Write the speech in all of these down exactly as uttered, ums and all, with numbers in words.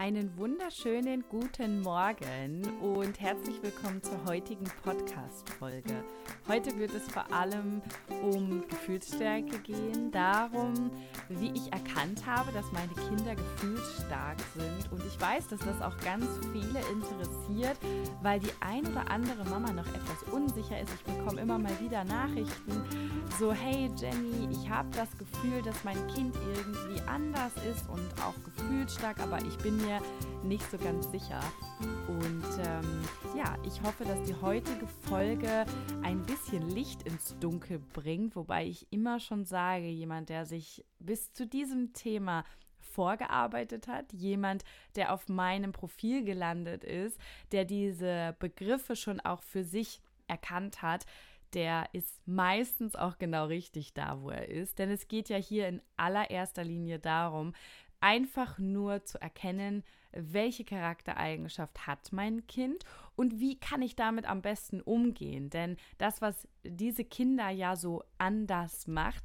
Einen wunderschönen guten Morgen und herzlich willkommen zur heutigen Podcast-Folge. Heute wird es vor allem um Gefühlsstärke gehen, darum, wie ich erkannt habe, dass meine Kinder gefühlsstark sind. Und ich weiß, dass das auch ganz viele interessiert, weil die ein oder andere Mama noch etwas unsicher ist. Ich bekomme immer mal wieder Nachrichten, so, hey Jenny, ich habe das Gefühl, dass mein Kind irgendwie anders ist und auch gefühlsstark, aber ich bin mir nicht so ganz sicher. Und ähm, ja, ich hoffe, dass die heutige Folge ein bisschen Licht ins Dunkel bringt, wobei ich immer schon sage, jemand, der sich bis zu diesem Thema vorgearbeitet hat, jemand, der auf meinem Profil gelandet ist, der diese Begriffe schon auch für sich erkannt hat, der ist meistens auch genau richtig da, wo er ist. Denn es geht ja hier in allererster Linie darum, einfach nur zu erkennen, welche Charaktereigenschaft hat mein Kind und wie kann ich damit am besten umgehen. Denn das, was diese Kinder ja so anders macht,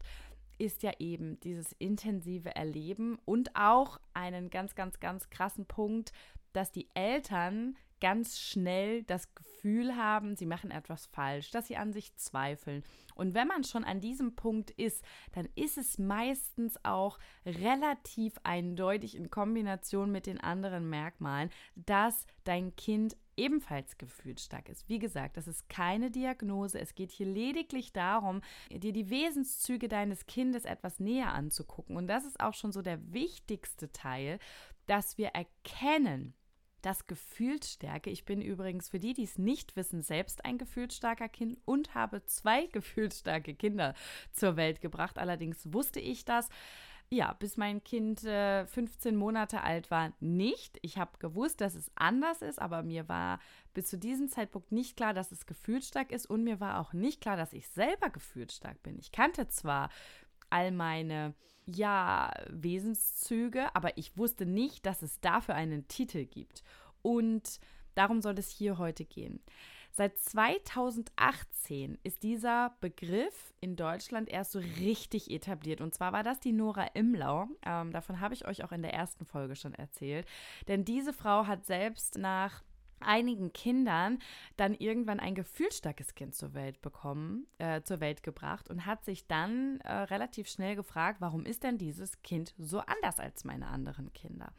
ist ja eben dieses intensive Erleben und auch einen ganz, ganz, ganz krassen Punkt, dass die Eltern ganz schnell das Gefühl haben, sie machen etwas falsch, dass sie an sich zweifeln. Und wenn man schon an diesem Punkt ist, dann ist es meistens auch relativ eindeutig in Kombination mit den anderen Merkmalen, dass dein Kind ebenfalls gefühlsstark ist. Wie gesagt, das ist keine Diagnose. Es geht hier lediglich darum, dir die Wesenszüge deines Kindes etwas näher anzugucken. Und das ist auch schon so der wichtigste Teil, dass wir erkennen, dass Gefühlsstärke, ich bin übrigens für die, die es nicht wissen, selbst ein gefühlsstarker Kind und habe zwei gefühlsstarke Kinder zur Welt gebracht. Allerdings wusste ich das, ja, bis mein Kind äh, fünfzehn Monate alt war, nicht. Ich habe gewusst, dass es anders ist, aber mir war bis zu diesem Zeitpunkt nicht klar, dass es gefühlsstark ist und mir war auch nicht klar, dass ich selber gefühlsstark bin. Ich kannte zwar all meine, ja, Wesenszüge, aber ich wusste nicht, dass es dafür einen Titel gibt. Und darum soll es hier heute gehen. Seit zweitausendachtzehn ist dieser Begriff in Deutschland erst so richtig etabliert. Und zwar war das die Nora Imlau. Ähm, davon habe ich euch auch in der ersten Folge schon erzählt. Denn diese Frau hat selbst nach einigen Kindern dann irgendwann ein gefühlsstarkes Kind zur Welt bekommen, äh, zur Welt gebracht und hat sich dann äh, relativ schnell gefragt, warum ist denn dieses Kind so anders als meine anderen Kinder?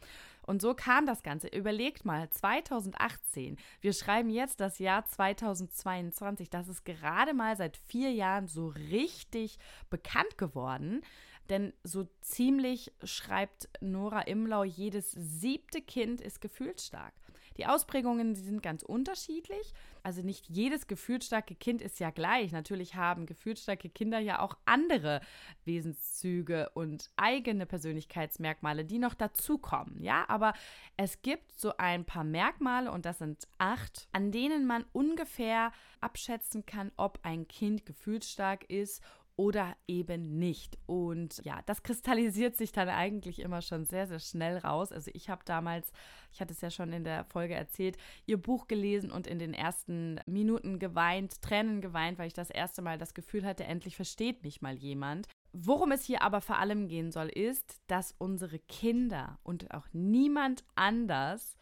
Und so kam das Ganze. Überlegt mal, zweitausendachtzehn, wir schreiben jetzt das Jahr zweitausendzweiundzwanzig, das ist gerade mal seit vier Jahren so richtig bekannt geworden. Denn so ziemlich, schreibt Nora Imlau, jedes siebte Kind ist gefühlsstark. Die Ausprägungen, die sind ganz unterschiedlich. Also nicht jedes gefühlsstarke Kind ist ja gleich. Natürlich haben gefühlsstarke Kinder ja auch andere Wesenszüge und eigene Persönlichkeitsmerkmale, die noch dazukommen. Ja, aber es gibt so ein paar Merkmale, und das sind acht, an denen man ungefähr abschätzen kann, ob ein Kind gefühlsstark ist oder eben nicht. Und ja, das kristallisiert sich dann eigentlich immer schon sehr, sehr schnell raus. Also ich habe damals, ich hatte es ja schon in der Folge erzählt, ihr Buch gelesen und in den ersten Minuten geweint, Tränen geweint, weil ich das erste Mal das Gefühl hatte, endlich versteht mich mal jemand. Worum es hier aber vor allem gehen soll, ist, dass unsere Kinder und auch niemand anders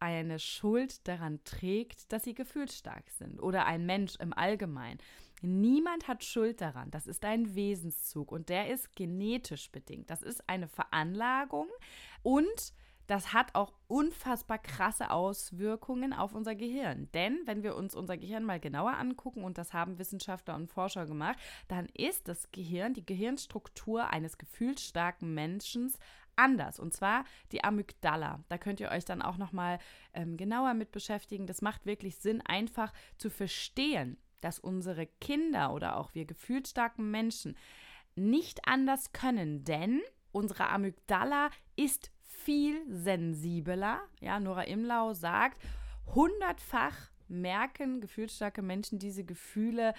eine Schuld daran trägt, dass sie gefühlsstark sind oder ein Mensch im Allgemeinen. Niemand hat Schuld daran. Das ist ein Wesenszug und der ist genetisch bedingt. Das ist eine Veranlagung und das hat auch unfassbar krasse Auswirkungen auf unser Gehirn. Denn wenn wir uns unser Gehirn mal genauer angucken, und das haben Wissenschaftler und Forscher gemacht, dann ist das Gehirn, die Gehirnstruktur eines gefühlsstarken Menschen anders, und zwar die Amygdala. Da könnt ihr euch dann auch nochmal ähm, genauer mit beschäftigen. Das macht wirklich Sinn, einfach zu verstehen, dass unsere Kinder oder auch wir gefühlsstarken Menschen nicht anders können, denn unsere Amygdala ist viel sensibler. Ja, Nora Imlau sagt, hundertfach merken gefühlsstarke Menschen diese Gefühle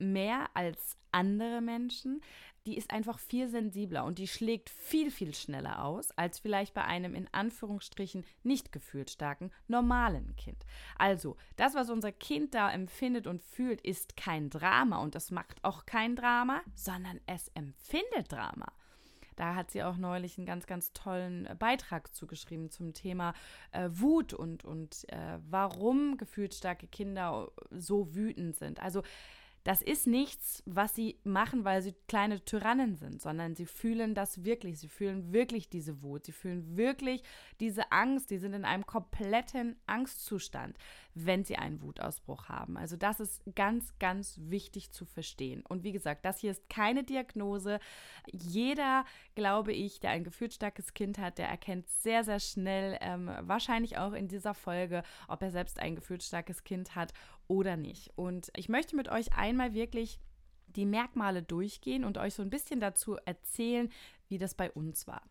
mehr als andere Menschen. Die ist einfach viel sensibler und die schlägt viel, viel schneller aus als vielleicht bei einem in Anführungsstrichen nicht gefühlsstarken normalen Kind. Also das, was unser Kind da empfindet und fühlt, ist kein Drama und es macht auch kein Drama, sondern es empfindet Drama. Da hat sie auch neulich einen ganz, ganz tollen Beitrag zugeschrieben zum Thema äh, Wut und, und äh, warum gefühlsstarke Kinder so wütend sind. Also das ist nichts, was sie machen, weil sie kleine Tyrannen sind, sondern sie fühlen das wirklich. Sie fühlen wirklich diese Wut. Sie fühlen wirklich diese Angst. Die sind in einem kompletten Angstzustand, wenn sie einen Wutausbruch haben. Also das ist ganz, ganz wichtig zu verstehen. Und wie gesagt, das hier ist keine Diagnose. Jeder, glaube ich, der ein gefühlsstarkes Kind hat, der erkennt sehr, sehr schnell, ähm, wahrscheinlich auch in dieser Folge, ob er selbst ein gefühlsstarkes Kind hat oder nicht. Und ich möchte mit euch ein mal wirklich die Merkmale durchgehen und euch so ein bisschen dazu erzählen, wie das bei uns war.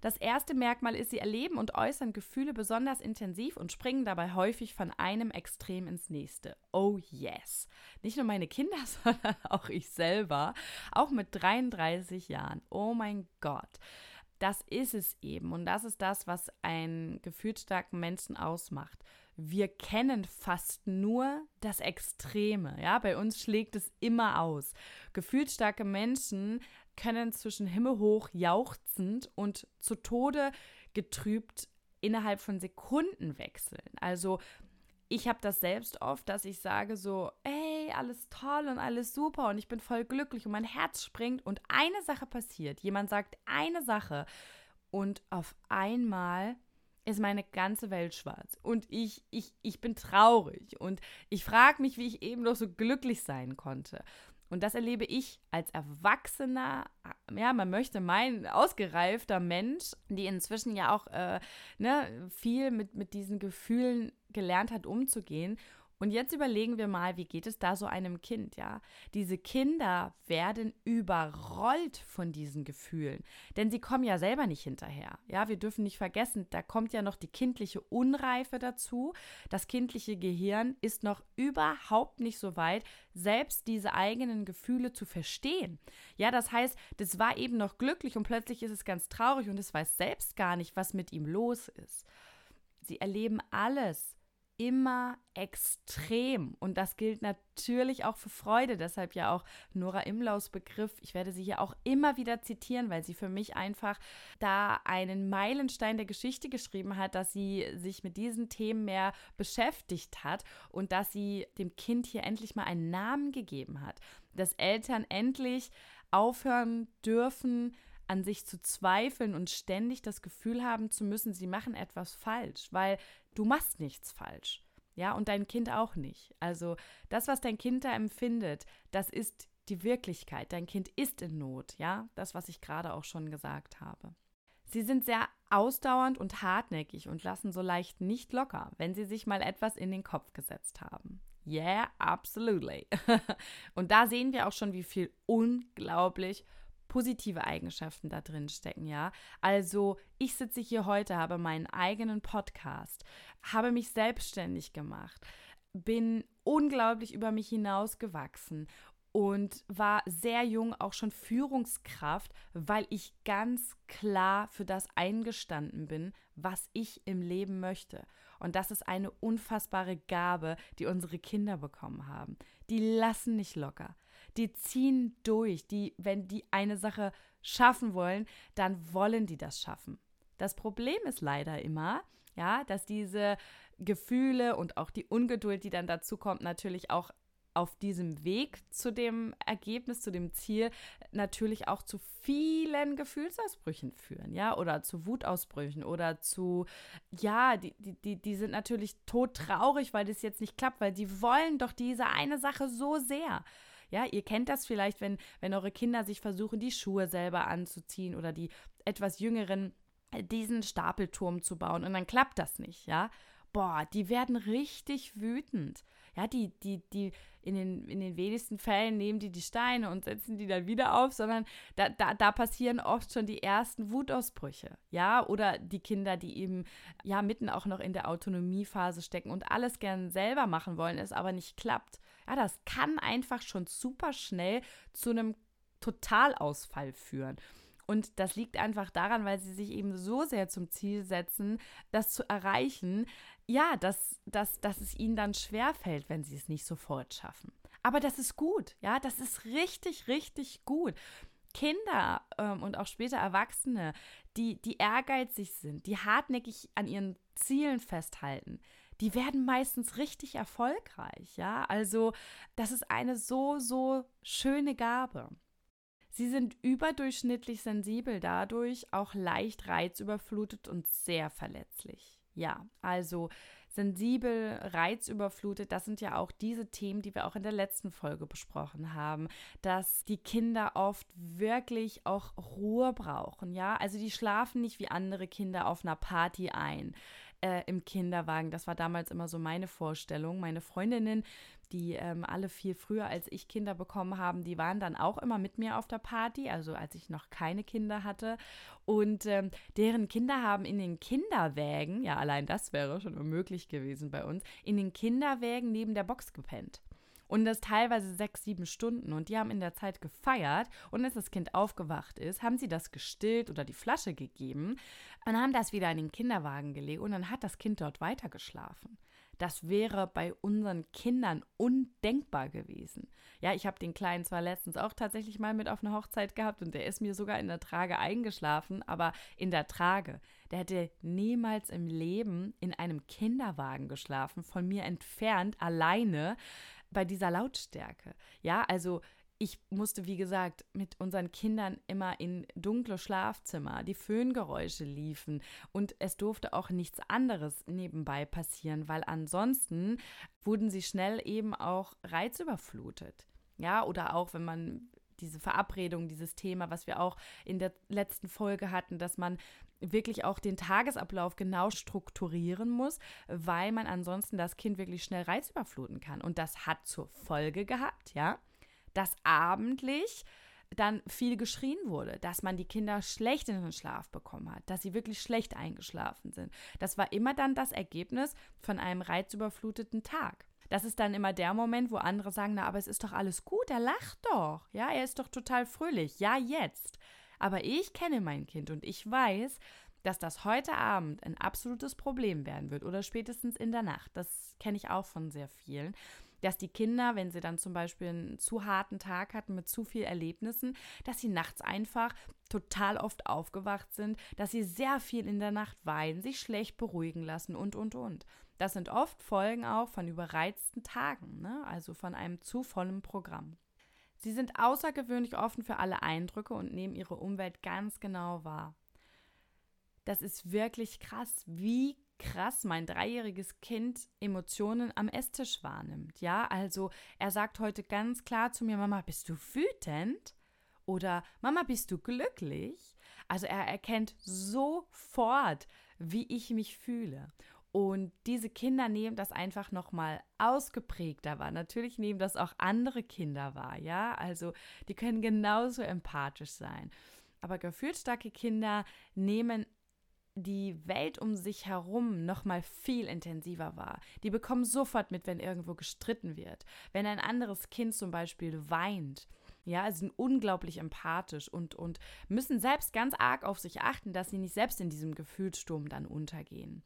Das erste Merkmal ist, sie erleben und äußern Gefühle besonders intensiv und springen dabei häufig von einem Extrem ins nächste. Oh yes! Nicht nur meine Kinder, sondern auch ich selber, auch mit dreiunddreißig Jahren. Oh mein Gott! Das ist es eben und das ist das, was einen gefühlsstarken Menschen ausmacht. Wir kennen fast nur das Extreme, ja, bei uns schlägt es immer aus. Gefühlsstarke Menschen können zwischen himmelhoch jauchzend und zu Tode getrübt innerhalb von Sekunden wechseln. Also ich habe das selbst oft, dass ich sage so, hey, alles toll und alles super und ich bin voll glücklich und mein Herz springt und eine Sache passiert. Jemand sagt eine Sache und auf einmal ist meine ganze Welt schwarz und ich, ich, ich bin traurig und ich frage mich, wie ich eben noch so glücklich sein konnte. Und das erlebe ich als Erwachsener, ja, man möchte meinen, ausgereifter Mensch, die inzwischen ja auch äh, ne, viel mit, mit diesen Gefühlen gelernt hat, umzugehen. Und jetzt überlegen wir mal, wie geht es da so einem Kind, ja? Diese Kinder werden überrollt von diesen Gefühlen, denn sie kommen ja selber nicht hinterher. Ja, wir dürfen nicht vergessen, da kommt ja noch die kindliche Unreife dazu. Das kindliche Gehirn ist noch überhaupt nicht so weit, selbst diese eigenen Gefühle zu verstehen. Ja, das heißt, das war eben noch glücklich und plötzlich ist es ganz traurig und es weiß selbst gar nicht, was mit ihm los ist. Sie erleben alles immer extrem und das gilt natürlich auch für Freude, deshalb ja auch Nora Imlaus Begriff, ich werde sie hier auch immer wieder zitieren, weil sie für mich einfach da einen Meilenstein der Geschichte geschrieben hat, dass sie sich mit diesen Themen mehr beschäftigt hat und dass sie dem Kind hier endlich mal einen Namen gegeben hat, dass Eltern endlich aufhören dürfen, an sich zu zweifeln und ständig das Gefühl haben zu müssen, sie machen etwas falsch, weil du machst nichts falsch, ja, und dein Kind auch nicht. Also das, was dein Kind da empfindet, das ist die Wirklichkeit. Dein Kind ist in Not, ja, das, was ich gerade auch schon gesagt habe. Sie sind sehr ausdauernd und hartnäckig und lassen so leicht nicht locker, wenn sie sich mal etwas in den Kopf gesetzt haben. Yeah, absolutely. Und da sehen wir auch schon, wie viel unglaublich positive Eigenschaften da drin stecken, ja. Also ich sitze hier heute, habe meinen eigenen Podcast, habe mich selbstständig gemacht, bin unglaublich über mich hinausgewachsen und war sehr jung auch schon Führungskraft, weil ich ganz klar für das eingestanden bin, was ich im Leben möchte. Und das ist eine unfassbare Gabe, die unsere Kinder bekommen haben. Die lassen nicht locker. Die ziehen durch, die, wenn die eine Sache schaffen wollen, dann wollen die das schaffen. Das Problem ist leider immer, ja, dass diese Gefühle und auch die Ungeduld, die dann dazu kommt, natürlich auch auf diesem Weg zu dem Ergebnis, zu dem Ziel, natürlich auch zu vielen Gefühlsausbrüchen führen, ja, oder zu Wutausbrüchen oder zu, ja, die, die, die sind natürlich todtraurig, weil das jetzt nicht klappt, weil die wollen doch diese eine Sache so sehr. Ja, ihr kennt das vielleicht, wenn, wenn eure Kinder sich versuchen, die Schuhe selber anzuziehen oder die etwas Jüngeren diesen Stapelturm zu bauen und dann klappt das nicht, ja. Boah, die werden richtig wütend. Ja, die, die, die in den, in den wenigsten Fällen nehmen die die Steine und setzen die dann wieder auf, sondern da, da, da passieren oft schon die ersten Wutausbrüche, ja, oder die Kinder, die eben, ja, mitten auch noch in der Autonomiephase stecken und alles gern selber machen wollen, es aber nicht klappt. Ja, das kann einfach schon super schnell zu einem Totalausfall führen. Und das liegt einfach daran, weil sie sich eben so sehr zum Ziel setzen, das zu erreichen, ja, dass, dass, dass es ihnen dann schwerfällt, wenn sie es nicht sofort schaffen. Aber das ist gut, ja, das ist richtig, richtig gut. Kinder ähm, und auch später Erwachsene, die, die ehrgeizig sind, die hartnäckig an ihren Zielen festhalten, die werden meistens richtig erfolgreich, ja. Also das ist eine so, so schöne Gabe. Sie sind überdurchschnittlich sensibel, dadurch auch leicht reizüberflutet und sehr verletzlich. Ja, also sensibel, reizüberflutet, das sind ja auch diese Themen, die wir auch in der letzten Folge besprochen haben, dass die Kinder oft wirklich auch Ruhe brauchen, ja, also die schlafen nicht wie andere Kinder auf einer Party ein, äh, im Kinderwagen, das war damals immer so meine Vorstellung, meine Freundinnen, die ähm, alle viel früher als ich Kinder bekommen haben, die waren dann auch immer mit mir auf der Party, also als ich noch keine Kinder hatte und ähm, deren Kinder haben in den Kinderwägen, ja, allein das wäre schon unmöglich gewesen bei uns, in den Kinderwägen neben der Box gepennt. Und das teilweise sechs, sieben Stunden. Und die haben in der Zeit gefeiert. Und als das Kind aufgewacht ist, haben sie das gestillt oder die Flasche gegeben und haben das wieder in den Kinderwagen gelegt. Und dann hat das Kind dort weitergeschlafen. Das wäre bei unseren Kindern undenkbar gewesen. Ja, ich habe den Kleinen zwar letztens auch tatsächlich mal mit auf eine Hochzeit gehabt und der ist mir sogar in der Trage eingeschlafen, aber in der Trage, der hätte niemals im Leben in einem Kinderwagen geschlafen, von mir entfernt, alleine, bei dieser Lautstärke. Ja, also ich musste, wie gesagt, mit unseren Kindern immer in dunkle Schlafzimmer, die Föhngeräusche liefen und es durfte auch nichts anderes nebenbei passieren, weil ansonsten wurden sie schnell eben auch reizüberflutet. Ja, oder auch, wenn man diese Verabredung, dieses Thema, was wir auch in der letzten Folge hatten, dass man wirklich auch den Tagesablauf genau strukturieren muss, weil man ansonsten das Kind wirklich schnell reizüberfluten kann. Und das hat zur Folge gehabt, ja, dass abendlich dann viel geschrien wurde, dass man die Kinder schlecht in den Schlaf bekommen hat, dass sie wirklich schlecht eingeschlafen sind. Das war immer dann das Ergebnis von einem reizüberfluteten Tag. Das ist dann immer der Moment, wo andere sagen, na, aber es ist doch alles gut, er lacht doch, ja, er ist doch total fröhlich, ja, jetzt. Aber ich kenne mein Kind und ich weiß, dass das heute Abend ein absolutes Problem werden wird oder spätestens in der Nacht. Das kenne ich auch von sehr vielen, dass die Kinder, wenn sie dann zum Beispiel einen zu harten Tag hatten mit zu viel Erlebnissen, dass sie nachts einfach total oft aufgewacht sind, dass sie sehr viel in der Nacht weinen, sich schlecht beruhigen lassen und, und, und. Das sind oft Folgen auch von überreizten Tagen, ne? Also von einem zu vollen Programm. Sie sind außergewöhnlich offen für alle Eindrücke und nehmen ihre Umwelt ganz genau wahr. Das ist wirklich krass, wie krass mein dreijähriges Kind Emotionen am Esstisch wahrnimmt. Ja, also er sagt heute ganz klar zu mir, Mama, bist du wütend? Oder Mama, bist du glücklich? Also er erkennt sofort, wie ich mich fühle. Und diese Kinder nehmen das einfach nochmal ausgeprägter wahr. Natürlich nehmen das auch andere Kinder wahr, ja. Also die können genauso empathisch sein. Aber gefühlsstarke Kinder nehmen die Welt um sich herum noch mal viel intensiver war. Die bekommen sofort mit, wenn irgendwo gestritten wird. Wenn ein anderes Kind zum Beispiel weint. Ja, sie sind unglaublich empathisch und, und müssen selbst ganz arg auf sich achten, dass sie nicht selbst in diesem Gefühlssturm dann untergehen.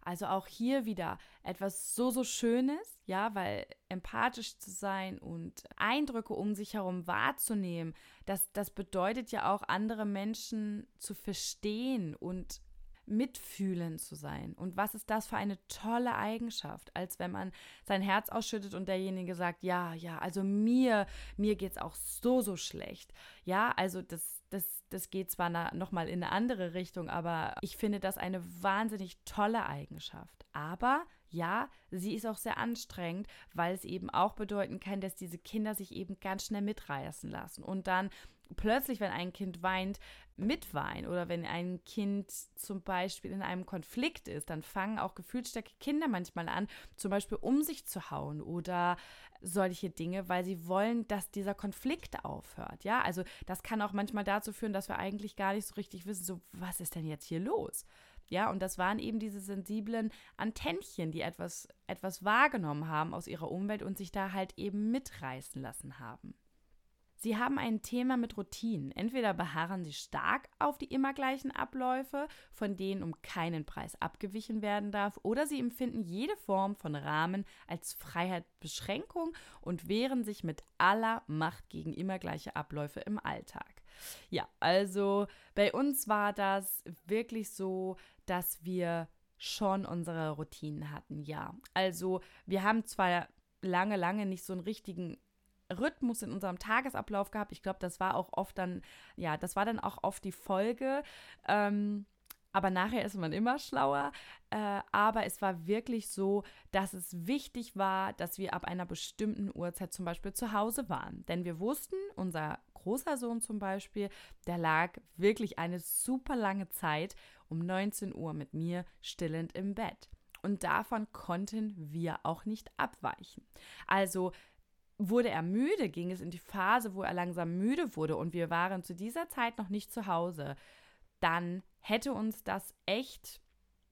Also auch hier wieder etwas so, so Schönes, ja, weil empathisch zu sein und Eindrücke um sich herum wahrzunehmen, das, das bedeutet ja auch, andere Menschen zu verstehen und mitfühlend zu sein. Und was ist das für eine tolle Eigenschaft, als wenn man sein Herz ausschüttet und derjenige sagt, ja, ja, also mir, mir geht's auch so, so schlecht. Ja, also das, das, das geht zwar na, nochmal in eine andere Richtung, aber ich finde das eine wahnsinnig tolle Eigenschaft. Aber ja, sie ist auch sehr anstrengend, weil es eben auch bedeuten kann, dass diese Kinder sich eben ganz schnell mitreißen lassen und dann plötzlich, wenn ein Kind weint, mitweinen oder wenn ein Kind zum Beispiel in einem Konflikt ist, dann fangen auch gefühlsstarke Kinder manchmal an, zum Beispiel um sich zu hauen oder solche Dinge, weil sie wollen, dass dieser Konflikt aufhört. Ja, also das kann auch manchmal dazu führen, dass wir eigentlich gar nicht so richtig wissen, so was ist denn jetzt hier los? Ja, und das waren eben diese sensiblen Antennchen, die etwas, etwas wahrgenommen haben aus ihrer Umwelt und sich da halt eben mitreißen lassen haben. Sie haben ein Thema mit Routinen. Entweder beharren sie stark auf die immer gleichen Abläufe, von denen um keinen Preis abgewichen werden darf, oder sie empfinden jede Form von Rahmen als Freiheitsbeschränkung und wehren sich mit aller Macht gegen immer gleiche Abläufe im Alltag. Ja, also bei uns war das wirklich so, dass wir schon unsere Routinen hatten, ja. Also wir haben zwar lange, lange nicht so einen richtigen Rhythmus in unserem Tagesablauf gehabt. Ich glaube, das war auch oft dann, ja, das war dann auch oft die Folge, ähm, aber nachher ist man immer schlauer. Äh, aber es war wirklich so, dass es wichtig war, dass wir ab einer bestimmten Uhrzeit zum Beispiel zu Hause waren. Denn wir wussten, unser großer Sohn zum Beispiel, der lag wirklich eine super lange Zeit um neunzehn Uhr mit mir stillend im Bett. Und davon konnten wir auch nicht abweichen. Also wurde er müde, ging es in die Phase, wo er langsam müde wurde und wir waren zu dieser Zeit noch nicht zu Hause, dann hätte uns das echt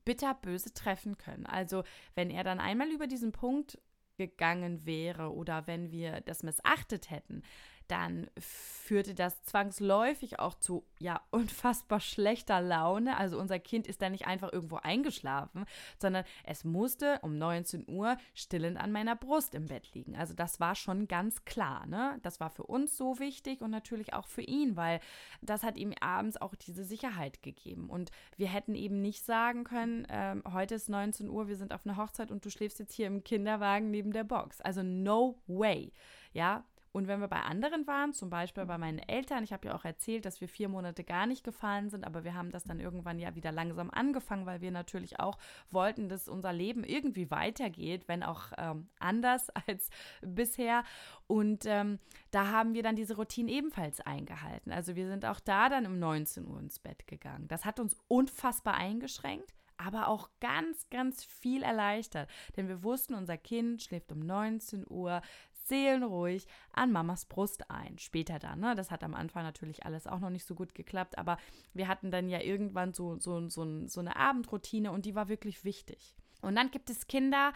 bitterböse treffen können. Also wenn er dann einmal über diesen Punkt gegangen wäre oder wenn wir das missachtet hätten, dann führte das zwangsläufig auch zu, ja, unfassbar schlechter Laune. Also unser Kind ist da nicht einfach irgendwo eingeschlafen, sondern es musste um neunzehn Uhr stillend an meiner Brust im Bett liegen. Also das war schon ganz klar, ne? Das war für uns so wichtig und natürlich auch für ihn, weil das hat ihm abends auch diese Sicherheit gegeben. Und wir hätten eben nicht sagen können, ähm, heute ist neunzehn Uhr, wir sind auf einer Hochzeit und du schläfst jetzt hier im Kinderwagen neben der Box. Also no way, ja. Und wenn wir bei anderen waren, zum Beispiel bei meinen Eltern, ich habe ja auch erzählt, dass wir vier Monate gar nicht gefahren sind, aber wir haben das dann irgendwann ja wieder langsam angefangen, weil wir natürlich auch wollten, dass unser Leben irgendwie weitergeht, wenn auch ähm, anders als bisher. Und ähm, da haben wir dann diese Routine ebenfalls eingehalten. Also wir sind auch da dann um neunzehn Uhr ins Bett gegangen. Das hat uns unfassbar eingeschränkt, aber auch ganz, ganz viel erleichtert. Denn wir wussten, unser Kind schläft um neunzehn Uhr, seelenruhig an Mamas Brust ein. Später dann, ne? Das hat am Anfang natürlich alles auch noch nicht so gut geklappt, aber wir hatten dann ja irgendwann so, so, so, so eine Abendroutine und die war wirklich wichtig. Und dann gibt es Kinder,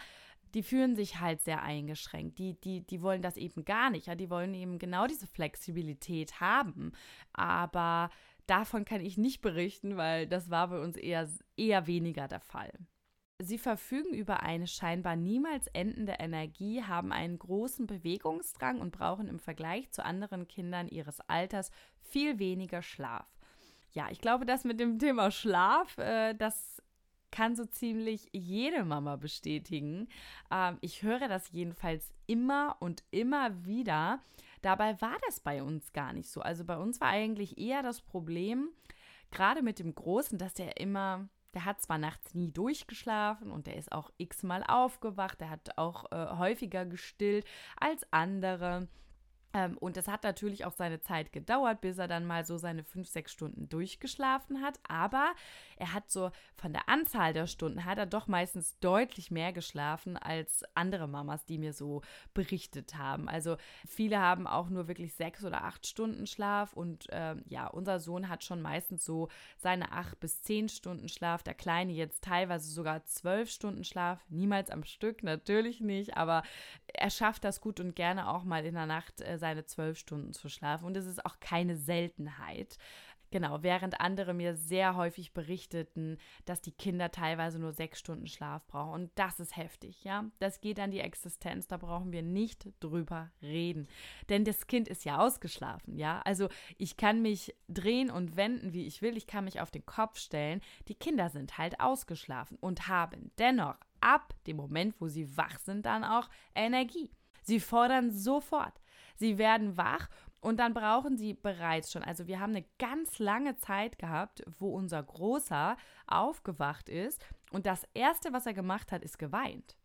die fühlen sich halt sehr eingeschränkt. Die, die, die wollen das eben gar nicht. Ja? Die wollen eben genau diese Flexibilität haben, aber davon kann ich nicht berichten, weil das war bei uns eher, eher weniger der Fall. Sie verfügen über eine scheinbar niemals endende Energie, haben einen großen Bewegungsdrang und brauchen im Vergleich zu anderen Kindern ihres Alters viel weniger Schlaf. Ja, ich glaube, das mit dem Thema Schlaf, äh, das kann so ziemlich jede Mama bestätigen. Ähm, ich höre das jedenfalls immer und immer wieder. Dabei war das bei uns gar nicht so. Also bei uns war eigentlich eher das Problem, gerade mit dem Großen, dass der immer... Der hat zwar nachts nie durchgeschlafen und der ist auch x-mal aufgewacht, der hat auch äh, häufiger gestillt als andere. Ähm, und das hat natürlich auch seine Zeit gedauert, bis er dann mal so seine fünf, sechs Stunden durchgeschlafen hat. Aber er hat so von der Anzahl der Stunden hat er doch meistens deutlich mehr geschlafen als andere Mamas, die mir so berichtet haben. Also viele haben auch nur wirklich sechs oder acht Stunden Schlaf. Und ähm, ja, unser Sohn hat schon meistens so seine acht bis zehn Stunden Schlaf. Der Kleine jetzt teilweise sogar zwölf Stunden Schlaf. Niemals am Stück, natürlich nicht. Aber er schafft das gut und gerne auch mal in der Nacht äh, seine zwölf Stunden zu schlafen und es ist auch keine Seltenheit. Genau, während andere mir sehr häufig berichteten, dass die Kinder teilweise nur sechs Stunden Schlaf brauchen und das ist heftig, ja. Das geht an die Existenz, da brauchen wir nicht drüber reden, denn das Kind ist ja ausgeschlafen, ja. Also ich kann mich drehen und wenden, wie ich will, ich kann mich auf den Kopf stellen, die Kinder sind halt ausgeschlafen und haben dennoch ab dem Moment, wo sie wach sind, dann auch Energie. Sie fordern sofort. Sie werden wach und dann brauchen sie bereits schon, also wir haben eine ganz lange Zeit gehabt, wo unser Großer aufgewacht ist und das Erste, was er gemacht hat, ist geweint.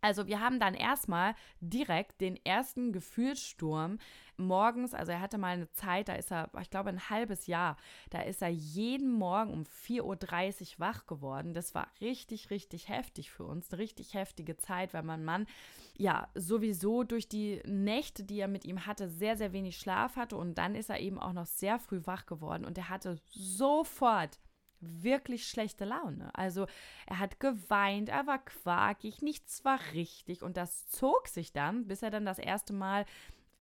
Also wir haben dann erstmal direkt den ersten Gefühlssturm morgens, also er hatte mal eine Zeit, da ist er, ich glaube ein halbes Jahr, da ist er jeden Morgen um vier Uhr dreißig wach geworden. Das war richtig, richtig heftig für uns, eine richtig heftige Zeit, weil mein Mann ja sowieso durch die Nächte, die er mit ihm hatte, sehr, sehr wenig Schlaf hatte und dann ist er eben auch noch sehr früh wach geworden und er hatte sofort wirklich schlechte Laune. Also er hat geweint, er war quakig, nichts war richtig und das zog sich dann, bis er dann das erste Mal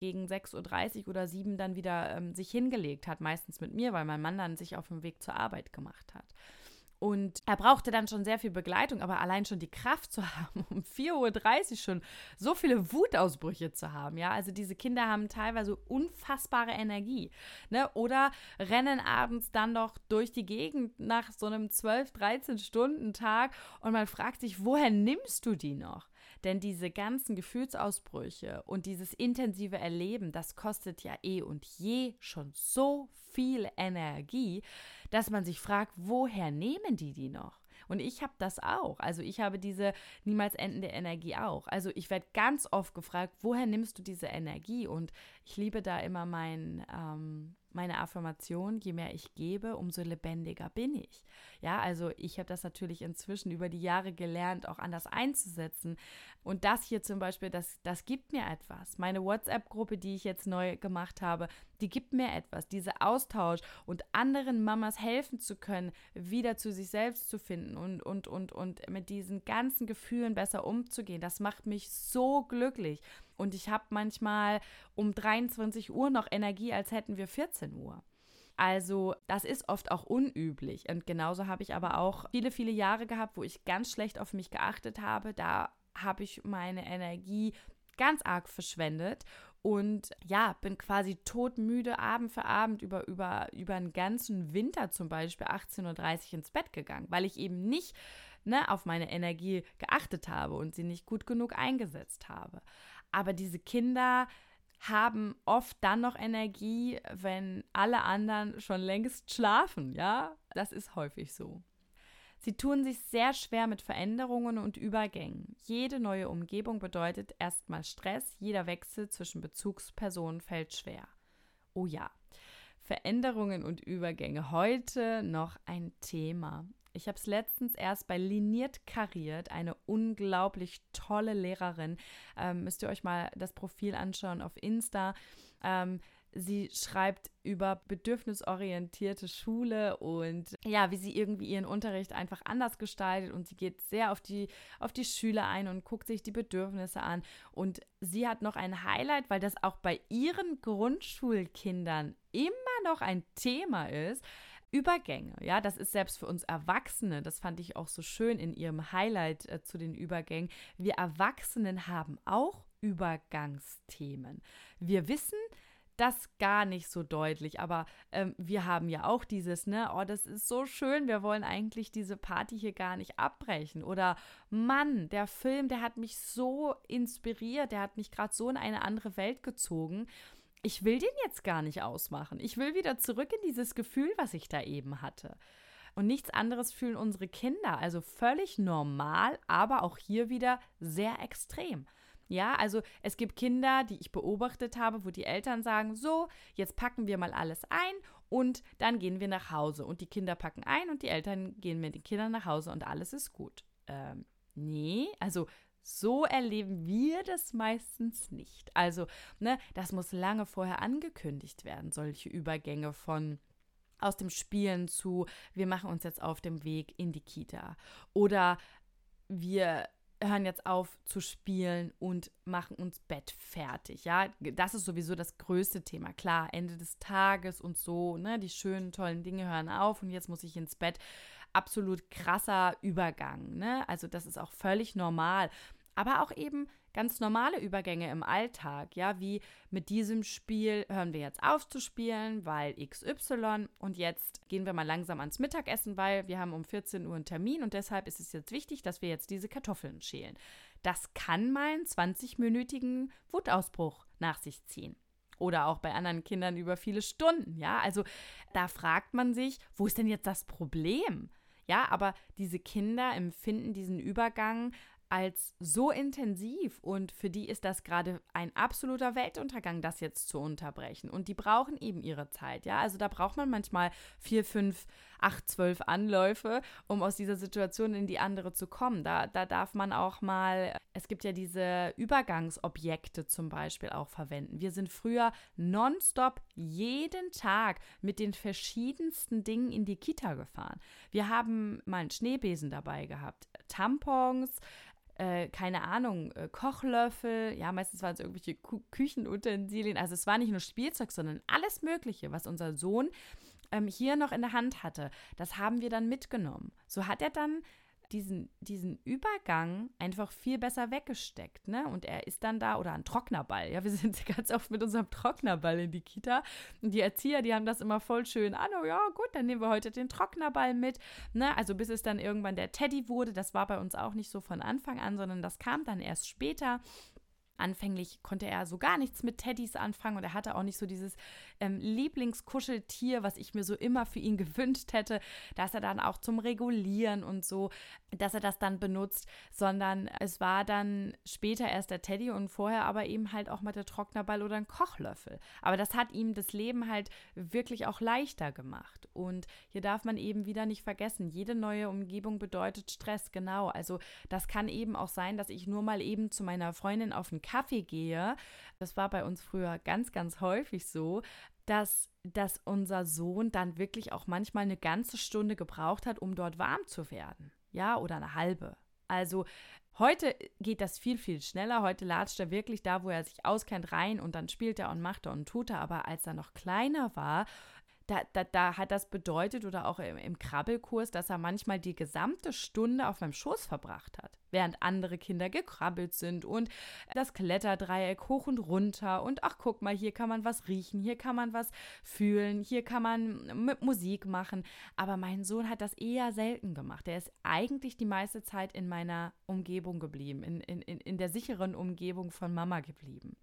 gegen sechs Uhr dreißig oder sieben dann wieder ähm, sich hingelegt hat, meistens mit mir, weil mein Mann dann sich auf den Weg zur Arbeit gemacht hat. Und er brauchte dann schon sehr viel Begleitung, aber allein schon die Kraft zu haben, um vier Uhr dreißig schon so viele Wutausbrüche zu haben, ja, also diese Kinder haben teilweise unfassbare Energie, ne, oder rennen abends dann noch durch die Gegend nach so einem zwölf-, dreizehn-Stunden-Tag und man fragt sich, woher nimmst du die noch? Denn diese ganzen Gefühlsausbrüche und dieses intensive Erleben, das kostet ja eh und je schon so viel Energie, dass man sich fragt, woher nehmen die die noch? Und ich habe das auch. Also ich habe diese niemals endende Energie auch. Also ich werde ganz oft gefragt, woher nimmst du diese Energie? Und ich liebe da immer mein, ähm, meine Affirmation, je mehr ich gebe, umso lebendiger bin ich. Ja, also ich habe das natürlich inzwischen über die Jahre gelernt, auch anders einzusetzen. Und das hier zum Beispiel, das, das gibt mir etwas. Meine WhatsApp-Gruppe, die ich jetzt neu gemacht habe, die gibt mir etwas. Dieser Austausch und anderen Mamas helfen zu können, wieder zu sich selbst zu finden und, und, und, und mit diesen ganzen Gefühlen besser umzugehen, das macht mich so glücklich. Und ich habe manchmal um dreiundzwanzig Uhr noch Energie, als hätten wir vierzehn Uhr. Also das ist oft auch unüblich. Und genauso habe ich aber auch viele, viele Jahre gehabt, wo ich ganz schlecht auf mich geachtet habe. Da habe ich meine Energie ganz arg verschwendet. Und ja, bin quasi todmüde Abend für Abend über, über, über einen ganzen Winter zum Beispiel achtzehn Uhr dreißig ins Bett gegangen, weil ich eben nicht ne, auf meine Energie geachtet habe und sie nicht gut genug eingesetzt habe. Aber diese Kinder haben oft dann noch Energie, wenn alle anderen schon längst schlafen, ja? Das ist häufig so. Sie tun sich sehr schwer mit Veränderungen und Übergängen. Jede neue Umgebung bedeutet erstmal Stress, jeder Wechsel zwischen Bezugspersonen fällt schwer. Oh ja, Veränderungen und Übergänge, heute noch ein Thema. Ich habe es letztens erst bei Liniert Kariert, eine unglaublich tolle Lehrerin, ähm, müsst ihr euch mal das Profil anschauen auf Insta, ähm, sie schreibt über bedürfnisorientierte Schule und ja, wie sie irgendwie ihren Unterricht einfach anders gestaltet und sie geht sehr auf die, auf die Schüler ein und guckt sich die Bedürfnisse an und sie hat noch ein Highlight, weil das auch bei ihren Grundschulkindern immer noch ein Thema ist, Übergänge, ja, das ist selbst für uns Erwachsene, das fand ich auch so schön in ihrem Highlight äh, zu den Übergängen, wir Erwachsenen haben auch Übergangsthemen. Wir wissen das gar nicht so deutlich, aber ähm, wir haben ja auch dieses, ne, oh, das ist so schön, wir wollen eigentlich diese Party hier gar nicht abbrechen. Oder Mann, der Film, der hat mich so inspiriert, der hat mich gerade so in eine andere Welt gezogen. Ich will den jetzt gar nicht ausmachen. Ich will wieder zurück in dieses Gefühl, was ich da eben hatte. Und nichts anderes fühlen unsere Kinder. Also völlig normal, aber auch hier wieder sehr extrem. Ja, also es gibt Kinder, die ich beobachtet habe, wo die Eltern sagen, so, jetzt packen wir mal alles ein und dann gehen wir nach Hause. Und die Kinder packen ein und die Eltern gehen mit den Kindern nach Hause und alles ist gut. Ähm, nee, also... So erleben wir das meistens nicht. Also, ne, das muss lange vorher angekündigt werden, solche Übergänge von aus dem Spielen zu, wir machen uns jetzt auf dem Weg in die Kita oder wir hören jetzt auf zu spielen und machen uns Bett fertig, ja, das ist sowieso das größte Thema, klar, Ende des Tages und so, ne, die schönen, tollen Dinge hören auf und jetzt muss ich ins Bett, absolut krasser Übergang, ne, also das ist auch völlig normal, aber auch eben ganz normale Übergänge im Alltag, ja, wie mit diesem Spiel hören wir jetzt auf zu spielen, weil X Y und jetzt gehen wir mal langsam ans Mittagessen, weil wir haben um vierzehn Uhr einen Termin und deshalb ist es jetzt wichtig, dass wir jetzt diese Kartoffeln schälen. Das kann mal einen zwanzigminütigen Wutausbruch nach sich ziehen. Oder auch bei anderen Kindern über viele Stunden, ja, also da fragt man sich, wo ist denn jetzt das Problem? Ja, aber diese Kinder empfinden diesen Übergang als so intensiv und für die ist das gerade ein absoluter Weltuntergang, das jetzt zu unterbrechen. Und die brauchen eben ihre Zeit, ja. Also da braucht man manchmal vier, fünf, acht, zwölf Anläufe, um aus dieser Situation in die andere zu kommen. Da, da darf man auch mal, es gibt ja diese Übergangsobjekte zum Beispiel auch verwenden. Wir sind früher nonstop jeden Tag mit den verschiedensten Dingen in die Kita gefahren. Wir haben mal einen Schneebesen dabei gehabt, Tampons, Äh, keine Ahnung, äh, Kochlöffel, ja, meistens waren es irgendwelche Kü- Küchenutensilien, also es war nicht nur Spielzeug, sondern alles Mögliche, was unser Sohn ähm, hier noch in der Hand hatte, das haben wir dann mitgenommen. So hat er dann diesen, diesen Übergang einfach viel besser weggesteckt, ne? Und er ist dann da, oder ein Trocknerball, ja, wir sind ganz oft mit unserem Trocknerball in die Kita und die Erzieher, die haben das immer voll schön, ah, no, ja, gut, dann nehmen wir heute den Trocknerball mit, ne? Also bis es dann irgendwann der Teddy wurde, das war bei uns auch nicht so von Anfang an, sondern das kam dann erst später. Anfänglich konnte er so gar nichts mit Teddys anfangen und er hatte auch nicht so dieses ähm, Lieblingskuscheltier, was ich mir so immer für ihn gewünscht hätte, dass er dann auch zum Regulieren und so, dass er das dann benutzt, sondern es war dann später erst der Teddy und vorher aber eben halt auch mal der Trocknerball oder ein Kochlöffel. Aber das hat ihm das Leben halt wirklich auch leichter gemacht und hier darf man eben wieder nicht vergessen, jede neue Umgebung bedeutet Stress, genau. Also das kann eben auch sein, dass ich nur mal eben zu meiner Freundin auf den Kaffee gehe, das war bei uns früher ganz, ganz häufig so, dass, dass unser Sohn dann wirklich auch manchmal eine ganze Stunde gebraucht hat, um dort warm zu werden, ja, oder eine halbe. Also heute geht das viel, viel schneller, heute latscht er wirklich da, wo er sich auskennt, rein und dann spielt er und macht er und tut er, aber als er noch kleiner war, Da, da, da hat das bedeutet oder auch im, im Krabbelkurs, dass er manchmal die gesamte Stunde auf meinem Schoß verbracht hat, während andere Kinder gekrabbelt sind und das Kletterdreieck hoch und runter und ach guck mal, hier kann man was riechen, hier kann man was fühlen, hier kann man mit Musik machen, aber mein Sohn hat das eher selten gemacht, er ist eigentlich die meiste Zeit in meiner Umgebung geblieben, in, in, in der sicheren Umgebung von Mama geblieben.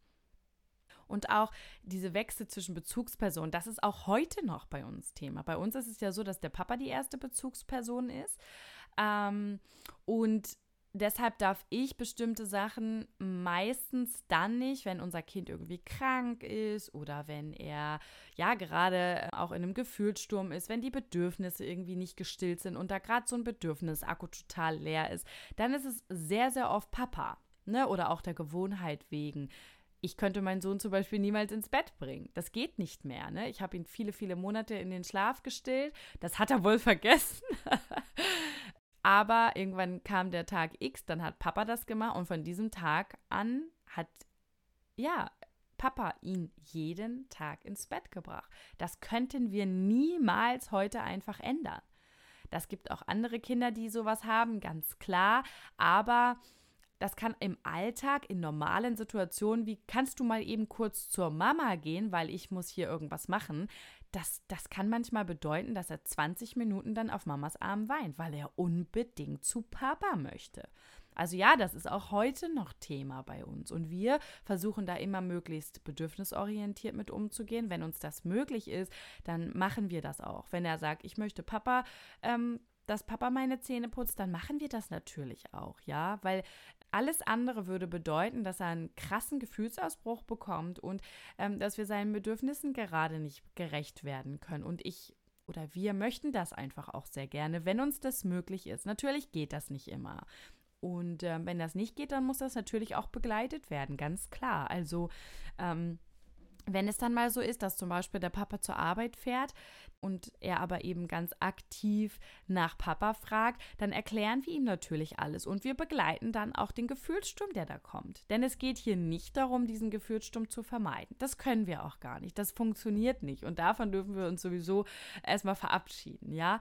Und auch diese Wechsel zwischen Bezugspersonen, das ist auch heute noch bei uns Thema. Bei uns ist es ja so, dass der Papa die erste Bezugsperson ist. Ähm, und deshalb darf ich bestimmte Sachen meistens dann nicht, wenn unser Kind irgendwie krank ist oder wenn er ja gerade auch in einem Gefühlssturm ist, wenn die Bedürfnisse irgendwie nicht gestillt sind und da gerade so ein Bedürfnisakku total leer ist, dann ist es sehr, sehr oft Papa, ne? Oder auch der Gewohnheit wegen. Ich könnte meinen Sohn zum Beispiel niemals ins Bett bringen. Das geht nicht mehr, ne? Ich habe ihn viele, viele Monate in den Schlaf gestillt. Das hat er wohl vergessen. Aber irgendwann kam der Tag X, dann hat Papa das gemacht. Und von diesem Tag an hat, ja, Papa ihn jeden Tag ins Bett gebracht. Das könnten wir niemals heute einfach ändern. Das gibt auch andere Kinder, die sowas haben, ganz klar. Aber das kann im Alltag, in normalen Situationen, wie kannst du mal eben kurz zur Mama gehen, weil ich muss hier irgendwas machen, das, das kann manchmal bedeuten, dass er zwanzig Minuten dann auf Mamas Arm weint, weil er unbedingt zu Papa möchte. Also ja, das ist auch heute noch Thema bei uns und wir versuchen da immer möglichst bedürfnisorientiert mit umzugehen. Wenn uns das möglich ist, dann machen wir das auch. Wenn er sagt, ich möchte Papa, ähm, dass Papa meine Zähne putzt, dann machen wir das natürlich auch, ja, weil alles andere würde bedeuten, dass er einen krassen Gefühlsausbruch bekommt und ähm, dass wir seinen Bedürfnissen gerade nicht gerecht werden können. Und ich oder wir möchten das einfach auch sehr gerne, wenn uns das möglich ist. Natürlich geht das nicht immer. Und ähm, wenn das nicht geht, dann muss das natürlich auch begleitet werden, ganz klar. Also, ähm, wenn es dann mal so ist, dass zum Beispiel der Papa zur Arbeit fährt und er aber eben ganz aktiv nach Papa fragt, dann erklären wir ihm natürlich alles und wir begleiten dann auch den Gefühlssturm, der da kommt. Denn es geht hier nicht darum, diesen Gefühlssturm zu vermeiden. Das können wir auch gar nicht, das funktioniert nicht und davon dürfen wir uns sowieso erstmal verabschieden, ja.